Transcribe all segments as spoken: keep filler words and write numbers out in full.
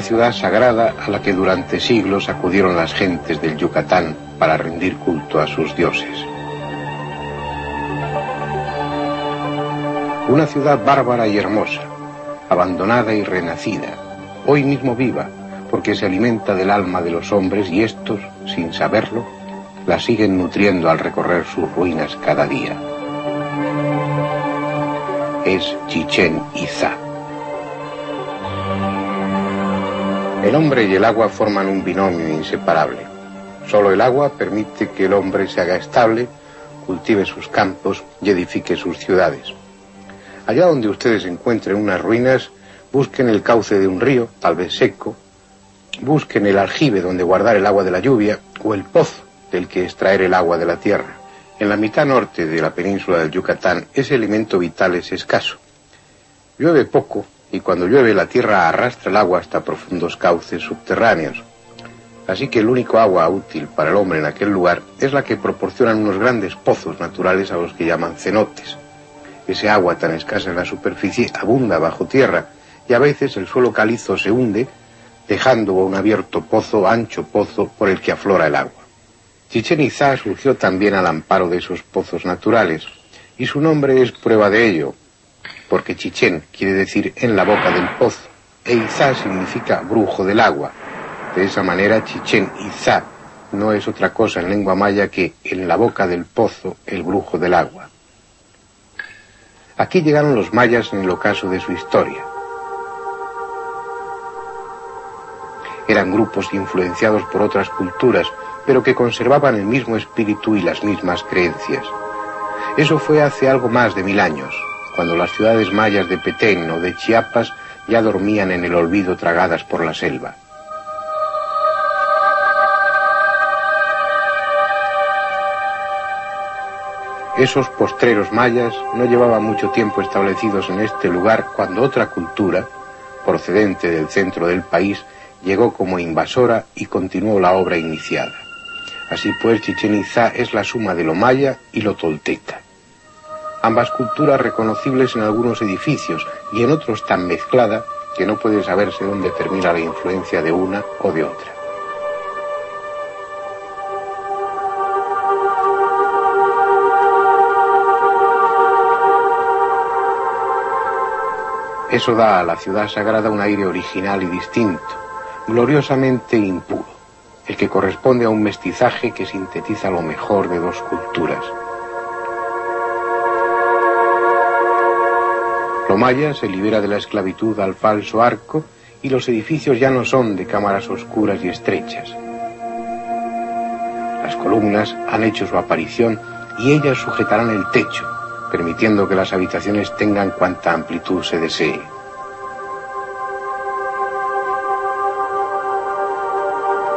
Ciudad sagrada a la que durante siglos acudieron las gentes del Yucatán para rendir culto a sus dioses. Una ciudad bárbara y hermosa, abandonada y renacida, hoy mismo viva, porque se alimenta del alma de los hombres y estos, sin saberlo, la siguen nutriendo al recorrer sus ruinas cada día. Es Chichén Itzá. El hombre y el agua forman un binomio inseparable. Solo el agua permite que el hombre se haga estable, cultive sus campos y edifique sus ciudades. Allá donde ustedes encuentren unas ruinas, busquen el cauce de un río, tal vez seco, busquen el aljibe donde guardar el agua de la lluvia o el pozo del que extraer el agua de la tierra. En la mitad norte de la península del Yucatán, ese elemento vital es escaso. Llueve poco, y cuando llueve la tierra arrastra el agua hasta profundos cauces subterráneos. Así que el único agua útil para el hombre en aquel lugar es la que proporcionan unos grandes pozos naturales a los que llaman cenotes. Ese agua tan escasa en la superficie abunda bajo tierra, y a veces el suelo calizo se hunde, dejando un abierto pozo, ancho pozo, por el que aflora el agua. Chichén Itzá surgió también al amparo de esos pozos naturales, y su nombre es prueba de ello, porque Chichén quiere decir en la boca del pozo, e Itzá significa brujo del agua. De esa manera, Chichén Itzá no es otra cosa en lengua maya que en la boca del pozo, el brujo del agua. Aquí llegaron los mayas en el ocaso de su historia. Eran grupos influenciados por otras culturas, pero que conservaban el mismo espíritu y las mismas creencias. Eso fue hace algo más de mil años, cuando las ciudades mayas de Petén o de Chiapas ya dormían en el olvido tragadas por la selva. Esos postreros mayas no llevaban mucho tiempo establecidos en este lugar cuando otra cultura, procedente del centro del país, llegó como invasora y continuó la obra iniciada. Así pues, Chichén Itzá es la suma de lo maya y lo tolteca. Ambas culturas reconocibles en algunos edificios y en otros tan mezclada que no puede saberse dónde termina la influencia de una o de otra. Eso da a la ciudad sagrada un aire original y distinto, gloriosamente impuro, el que corresponde a un mestizaje que sintetiza lo mejor de dos culturas. Lo maya se libera de la esclavitud al falso arco y los edificios ya no son de cámaras oscuras y estrechas. Las columnas han hecho su aparición y ellas sujetarán el techo, permitiendo que las habitaciones tengan cuanta amplitud se desee.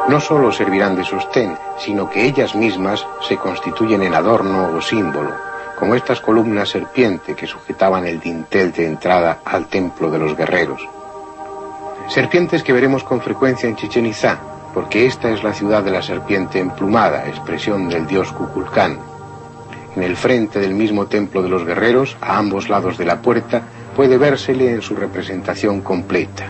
no solo servirán de sostén, sino que ellas mismas se constituyen en adorno o símbolo, como estas columnas serpiente que sujetaban el dintel de entrada al templo de los guerreros. Serpientes que veremos con frecuencia en Chichén Itzá, porque esta es la ciudad de la serpiente emplumada, expresión del dios Kukulkán. En el frente del mismo templo de los guerreros, a ambos lados de la puerta, puede vérsele en su representación completa.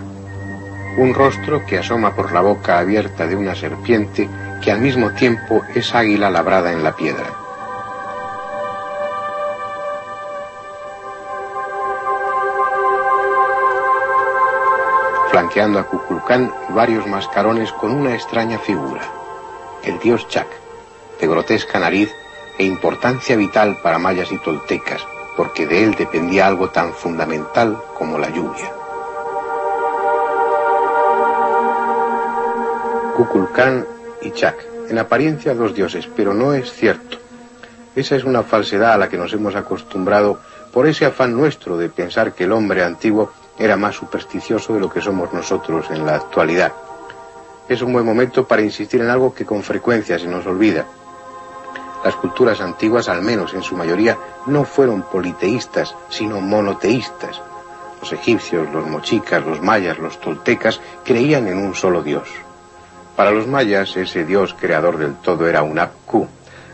Un rostro que asoma por la boca abierta de una serpiente que al mismo tiempo es águila labrada en la piedra. Flanqueando a Kukulkán, varios mascarones con una extraña figura, el dios Chac, de grotesca nariz e importancia vital para mayas y toltecas, porque de él dependía algo tan fundamental como la lluvia. Kukulkán y Chac, en apariencia dos dioses, pero no es cierto. Esa es una falsedad a la que nos hemos acostumbrado por ese afán nuestro de pensar que el hombre antiguo era más supersticioso de lo que somos nosotros en la actualidad. Es un buen momento para insistir en algo que con frecuencia se nos olvida. Las culturas antiguas, al menos en su mayoría, no fueron politeístas, sino monoteístas. Los egipcios, los mochicas, los mayas, los toltecas creían en un solo dios. Para los mayas, ese dios creador del todo era un Apku,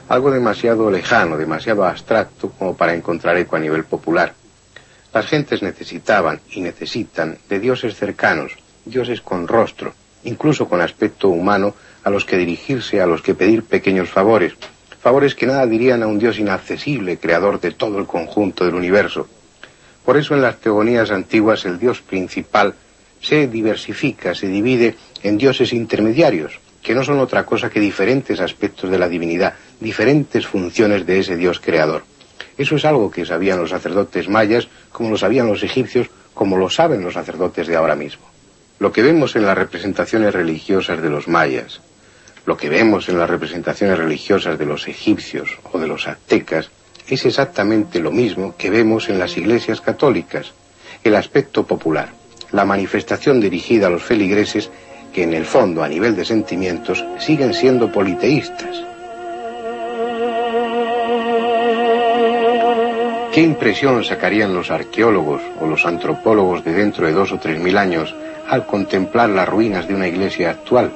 algo demasiado lejano, demasiado abstracto como para encontrar eco a nivel popular. Las gentes necesitaban y necesitan de dioses cercanos, dioses con rostro, incluso con aspecto humano, a los que dirigirse, a los que pedir pequeños favores, favores que nada dirían a un dios inaccesible, creador de todo el conjunto del universo. Por eso en las teogonías antiguas el dios principal se diversifica, se divide en dioses intermediarios, que no son otra cosa que diferentes aspectos de la divinidad, diferentes funciones de ese dios creador. Eso es algo que sabían los sacerdotes mayas, como lo sabían los egipcios, como lo saben los sacerdotes de ahora mismo. Lo que vemos en las representaciones religiosas de los mayas, lo que vemos en las representaciones religiosas de los egipcios o de los aztecas, es exactamente lo mismo que vemos en las iglesias católicas, el aspecto popular, la manifestación dirigida a los feligreses que en el fondo, a nivel de sentimientos, siguen siendo politeístas. ¿Qué impresión sacarían los arqueólogos o los antropólogos de dentro de dos o tres mil años al contemplar las ruinas de una iglesia actual?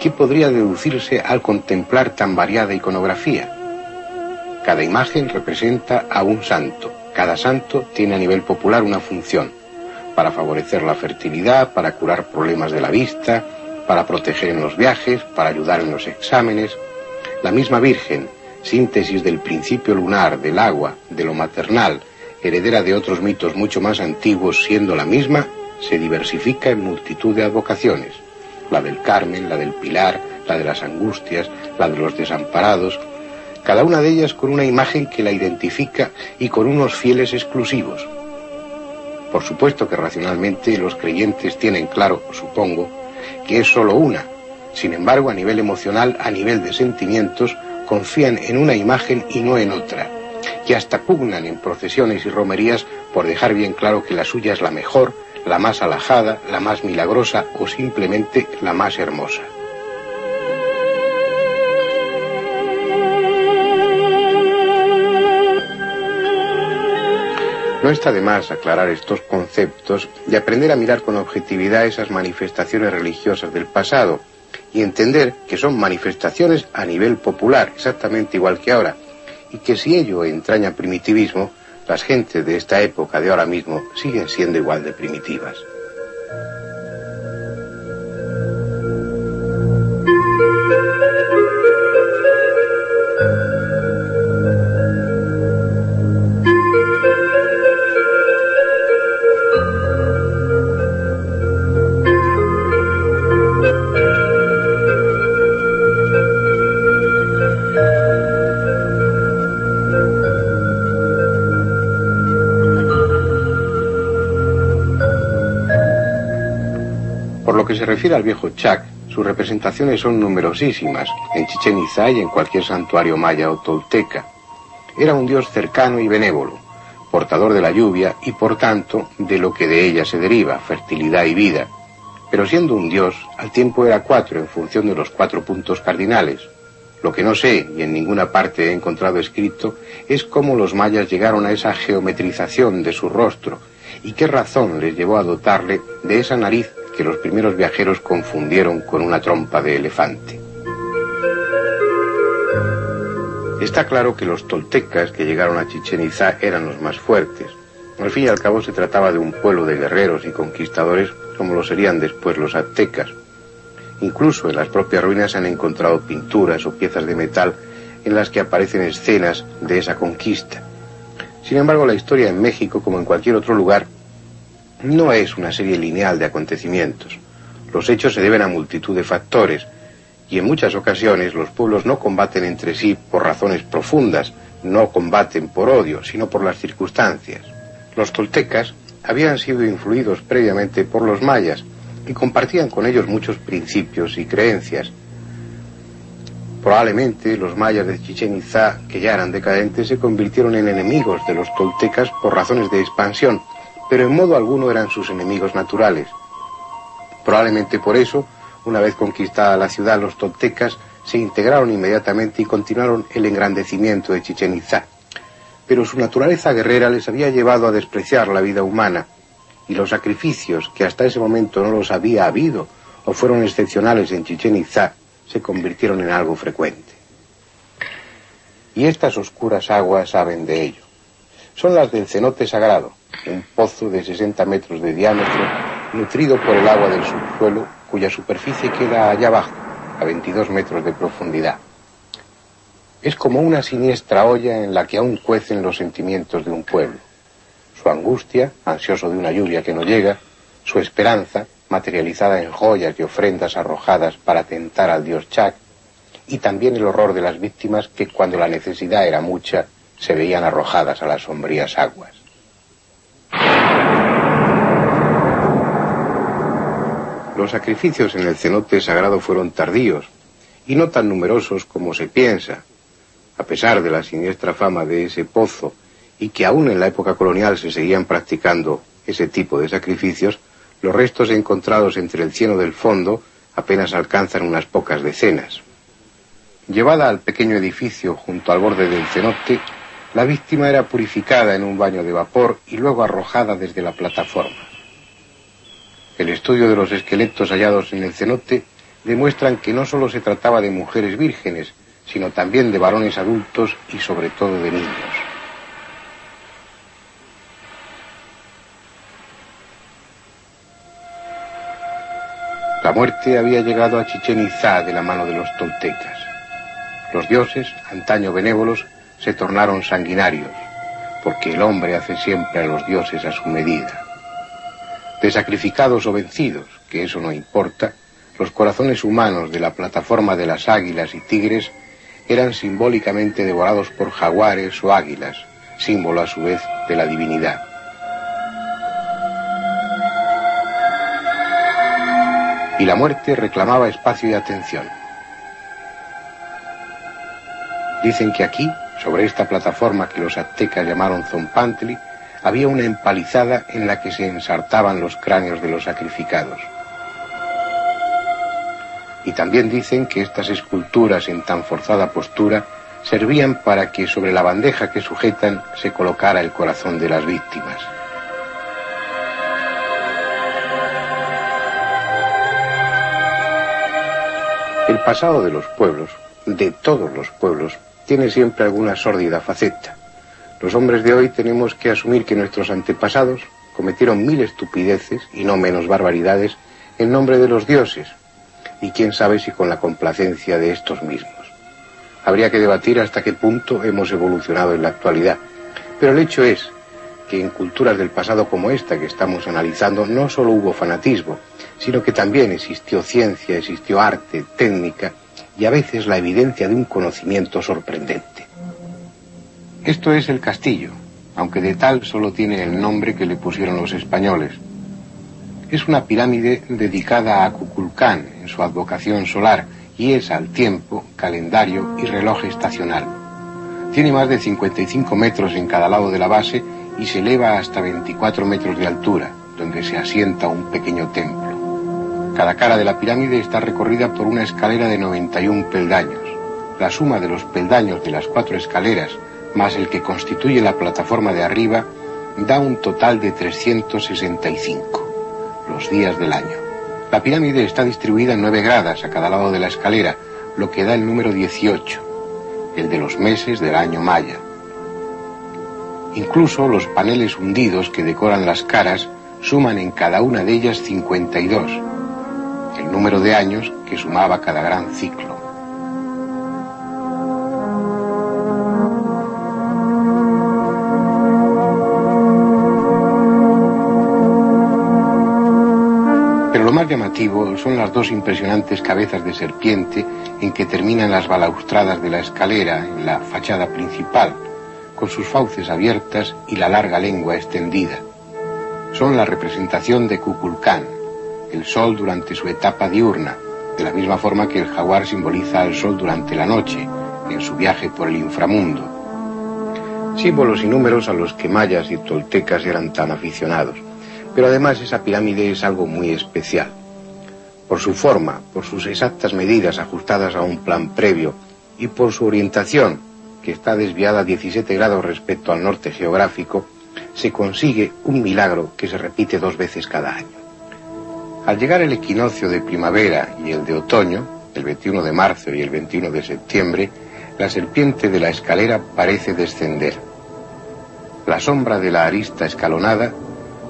¿Qué podría deducirse al contemplar tan variada iconografía? Cada imagen representa a un santo. Cada santo tiene a nivel popular una función: para favorecer la fertilidad, para curar problemas de la vista, para proteger en los viajes, para ayudar en los exámenes. La misma Virgen, síntesis del principio lunar, del agua, de lo maternal, heredera de otros mitos mucho más antiguos, siendo la misma, se diversifica en multitud de advocaciones: la del Carmen, la del Pilar, la de las Angustias, la de los Desamparados, cada una de ellas con una imagen que la identifica y con unos fieles exclusivos. Por supuesto que racionalmente los creyentes tienen claro, supongo, que es solo una. Sin embargo, a nivel emocional, a nivel de sentimientos, confían en una imagen y no en otra, y hasta pugnan en procesiones y romerías por dejar bien claro que la suya es la mejor, la más alhajada, la más milagrosa o simplemente la más hermosa. No está de más aclarar estos conceptos y aprender a mirar con objetividad esas manifestaciones religiosas del pasado, y entender que son manifestaciones a nivel popular, exactamente igual que ahora, y que si ello entraña primitivismo, las gentes de esta época de ahora mismo siguen siendo igual de primitivas. Por lo que se refiere al viejo Chac, sus representaciones son numerosísimas, en Chichén Itzá y en cualquier santuario maya o tolteca. Era un dios cercano y benévolo, portador de la lluvia y por tanto de lo que de ella se deriva, fertilidad y vida. pero siendo un dios, al tiempo era cuatro en función de los cuatro puntos cardinales. Lo que no sé, y en ninguna parte he encontrado escrito, es cómo los mayas llegaron a esa geometrización de su rostro, y qué razón les llevó a dotarle de esa nariz que los primeros viajeros confundieron con una trompa de elefante. Está claro que los toltecas que llegaron a Chichén Itzá eran los más fuertes. Al fin y al cabo se trataba de un pueblo de guerreros y conquistadores como lo serían después los aztecas. Incluso en las propias ruinas se han encontrado pinturas o piezas de metal en las que aparecen escenas de esa conquista. Sin embargo, la historia en México, como en cualquier otro lugar, no es una serie lineal de acontecimientos. Los hechos se deben a multitud de factores, y en muchas ocasiones los pueblos no combaten entre sí por razones profundas, no combaten por odio, sino por las circunstancias. Los toltecas habían sido influidos previamente por los mayas, y compartían con ellos muchos principios y creencias. Probablemente los mayas de Chichén Itzá, que ya eran decadentes, se convirtieron en enemigos de los toltecas por razones de expansión, pero en modo alguno eran sus enemigos naturales. Probablemente por eso, una vez conquistada la ciudad, los toltecas se integraron inmediatamente y continuaron el engrandecimiento de Chichén Itzá. Pero su naturaleza guerrera les había llevado a despreciar la vida humana, y los sacrificios, que hasta ese momento no los había habido o fueron excepcionales en Chichén Itzá, se convirtieron en algo frecuente. Y estas oscuras aguas saben de ello. Son las del cenote sagrado, un pozo de sesenta metros de diámetro, nutrido por el agua del subsuelo, cuya superficie queda allá abajo, a veintidós metros de profundidad. Es como una siniestra olla en la que aún cuecen los sentimientos de un pueblo. Su angustia, ansioso de una lluvia que no llega, su esperanza, materializada en joyas y ofrendas arrojadas para tentar al dios Chac, y también el horror de las víctimas que, cuando la necesidad era mucha, se veían arrojadas a las sombrías aguas. Los sacrificios en el cenote sagrado fueron tardíos, y no tan numerosos como se piensa. A pesar de la siniestra fama de ese pozo, y que aún en la época colonial se seguían practicando ese tipo de sacrificios, los restos encontrados entre el cieno del fondo apenas alcanzan unas pocas decenas. Llevada al pequeño edificio junto al borde del cenote, la víctima era purificada en un baño de vapor y luego arrojada desde la plataforma. El estudio de los esqueletos hallados en el cenote demuestran que no solo se trataba de mujeres vírgenes, sino también de varones adultos y sobre todo de niños. La muerte había llegado a Chichén Itzá de la mano de los toltecas. Los dioses, antaño benévolos, se tornaron sanguinarios, porque el hombre hace siempre a los dioses a su medida. De sacrificados o vencidos, que eso no importa, los corazones humanos de la plataforma de las águilas y tigres eran simbólicamente devorados por jaguares o águilas, símbolo a su vez de la divinidad. Y la muerte reclamaba espacio y atención. Dicen que aquí, sobre esta plataforma que los aztecas llamaron zompantli, había una empalizada en la que se ensartaban los cráneos de los sacrificados. Y también dicen que estas esculturas en tan forzada postura servían para que sobre la bandeja que sujetan se colocara el corazón de las víctimas. El pasado de los pueblos, de todos los pueblos, tiene siempre alguna sórdida faceta. Los hombres de hoy tenemos que asumir que nuestros antepasados cometieron mil estupideces y no menos barbaridades en nombre de los dioses, y quién sabe si con la complacencia de estos mismos. Habría que debatir hasta qué punto hemos evolucionado en la actualidad, pero el hecho es que en culturas del pasado como esta que estamos analizando no solo hubo fanatismo, sino que también existió ciencia, existió arte, técnica y a veces la evidencia de un conocimiento sorprendente. Esto es el castillo, aunque de tal solo tiene el nombre que le pusieron los españoles. Es una pirámide dedicada a Kukulkán en su advocación solar y es al tiempo, calendario y reloj estacional. Tiene más de cincuenta y cinco metros en cada lado de la base y se eleva hasta veinticuatro metros de altura, donde se asienta un pequeño templo. Cada cara de la pirámide está recorrida por una escalera de noventa y un peldaños. La suma de los peldaños de las cuatro escaleras, más el que constituye la plataforma de arriba, da un total de trescientos sesenta y cinco, los días del año. La pirámide está distribuida en nueve gradas a cada lado de la escalera, lo que da el número dieciocho, el de los meses del año maya. Incluso los paneles hundidos que decoran las caras suman en cada una de ellas cincuenta y dos, el número de años que sumaba cada gran ciclo. Pero lo más llamativo son las dos impresionantes cabezas de serpiente en que terminan las balaustradas de la escalera en la fachada principal, con sus fauces abiertas y la larga lengua extendida. Son la representación de Kukulkán, el sol durante su etapa diurna, de la misma forma que el jaguar simboliza al sol durante la noche, en su viaje por el inframundo. Símbolos y números a los que mayas y toltecas eran tan aficionados, pero además esa pirámide es algo muy especial. Por su forma, por sus exactas medidas ajustadas a un plan previo, y por su orientación, que está desviada diecisiete grados respecto al norte geográfico, se consigue un milagro que se repite dos veces cada año. Al llegar el equinoccio de primavera y el de otoño, el veintiuno de marzo y el veintiuno de septiembre, la serpiente de la escalera parece descender. La sombra de la arista escalonada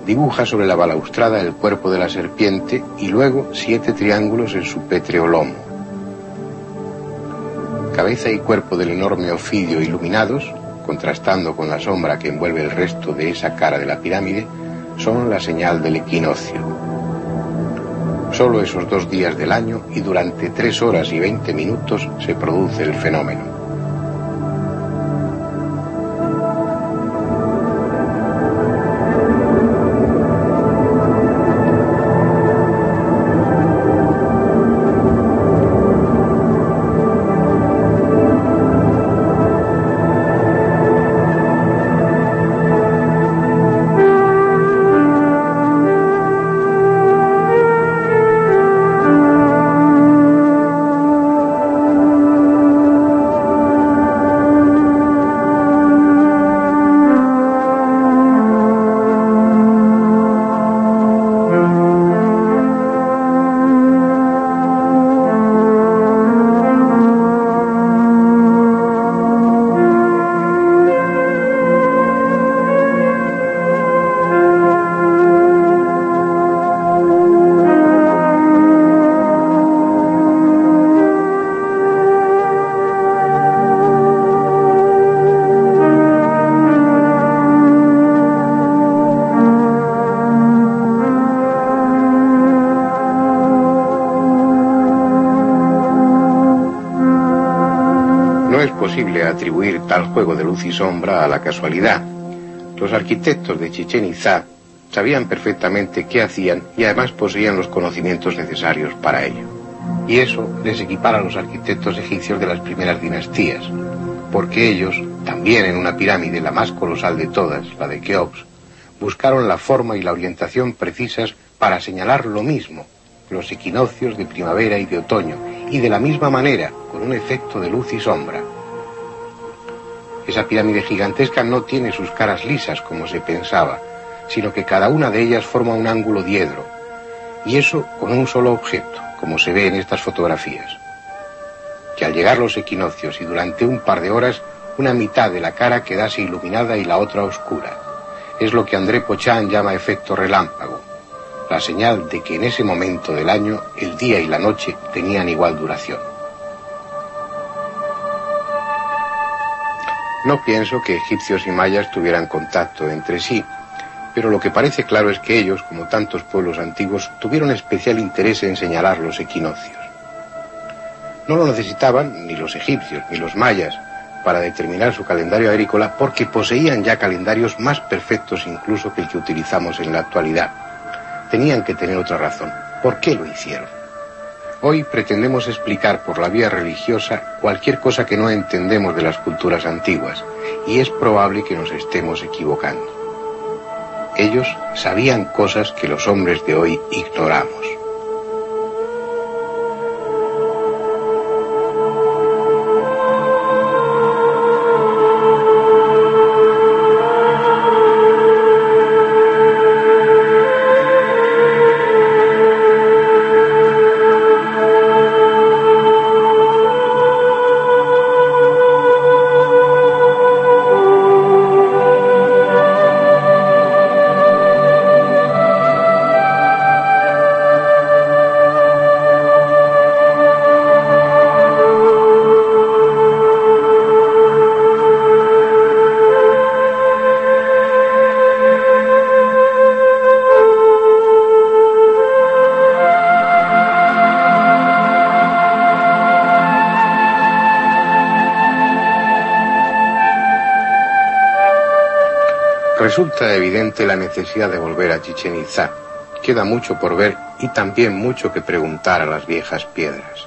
dibuja sobre la balaustrada el cuerpo de la serpiente y luego siete triángulos en su pétreo lomo. Cabeza y cuerpo del enorme ofidio iluminados, contrastando con la sombra que envuelve el resto de esa cara de la pirámide, son la señal del equinoccio. Solo esos dos días del año y durante tres horas y veinte minutos se produce el fenómeno. Atribuir tal juego de luz y sombra a la casualidad. Los arquitectos de Chichén Itzá sabían perfectamente qué hacían y además poseían los conocimientos necesarios para ello. Y eso les equipara a los arquitectos egipcios de las primeras dinastías, porque ellos, también en una pirámide, la más colosal de todas, la de Keops, buscaron la forma y la orientación precisas para señalar lo mismo, los equinoccios de primavera y de otoño, y de la misma manera, con un efecto de luz y sombra. Esa pirámide gigantesca no tiene sus caras lisas, como se pensaba, sino que cada una de ellas forma un ángulo diedro, y eso con un solo objeto, como se ve en estas fotografías. Que al llegar los equinoccios y durante un par de horas, una mitad de la cara quedase iluminada y la otra oscura. Es lo que André Pochán llama efecto relámpago, la señal de que en ese momento del año, el día y la noche tenían igual duración. No pienso que egipcios y mayas tuvieran contacto entre sí, pero lo que parece claro es que ellos, como tantos pueblos antiguos, tuvieron especial interés en señalar los equinoccios. No lo necesitaban ni los egipcios ni los mayas para determinar su calendario agrícola, porque poseían ya calendarios más perfectos incluso que el que utilizamos en la actualidad. Tenían que tener otra razón. ¿Por qué lo hicieron? Hoy pretendemos explicar por la vía religiosa cualquier cosa que no entendemos de las culturas antiguas, y es probable que nos estemos equivocando. Ellos sabían cosas que los hombres de hoy ignoramos. resulta evidente la necesidad de volver a Chichén Itzá. Queda mucho por ver y también mucho que preguntar a las viejas piedras.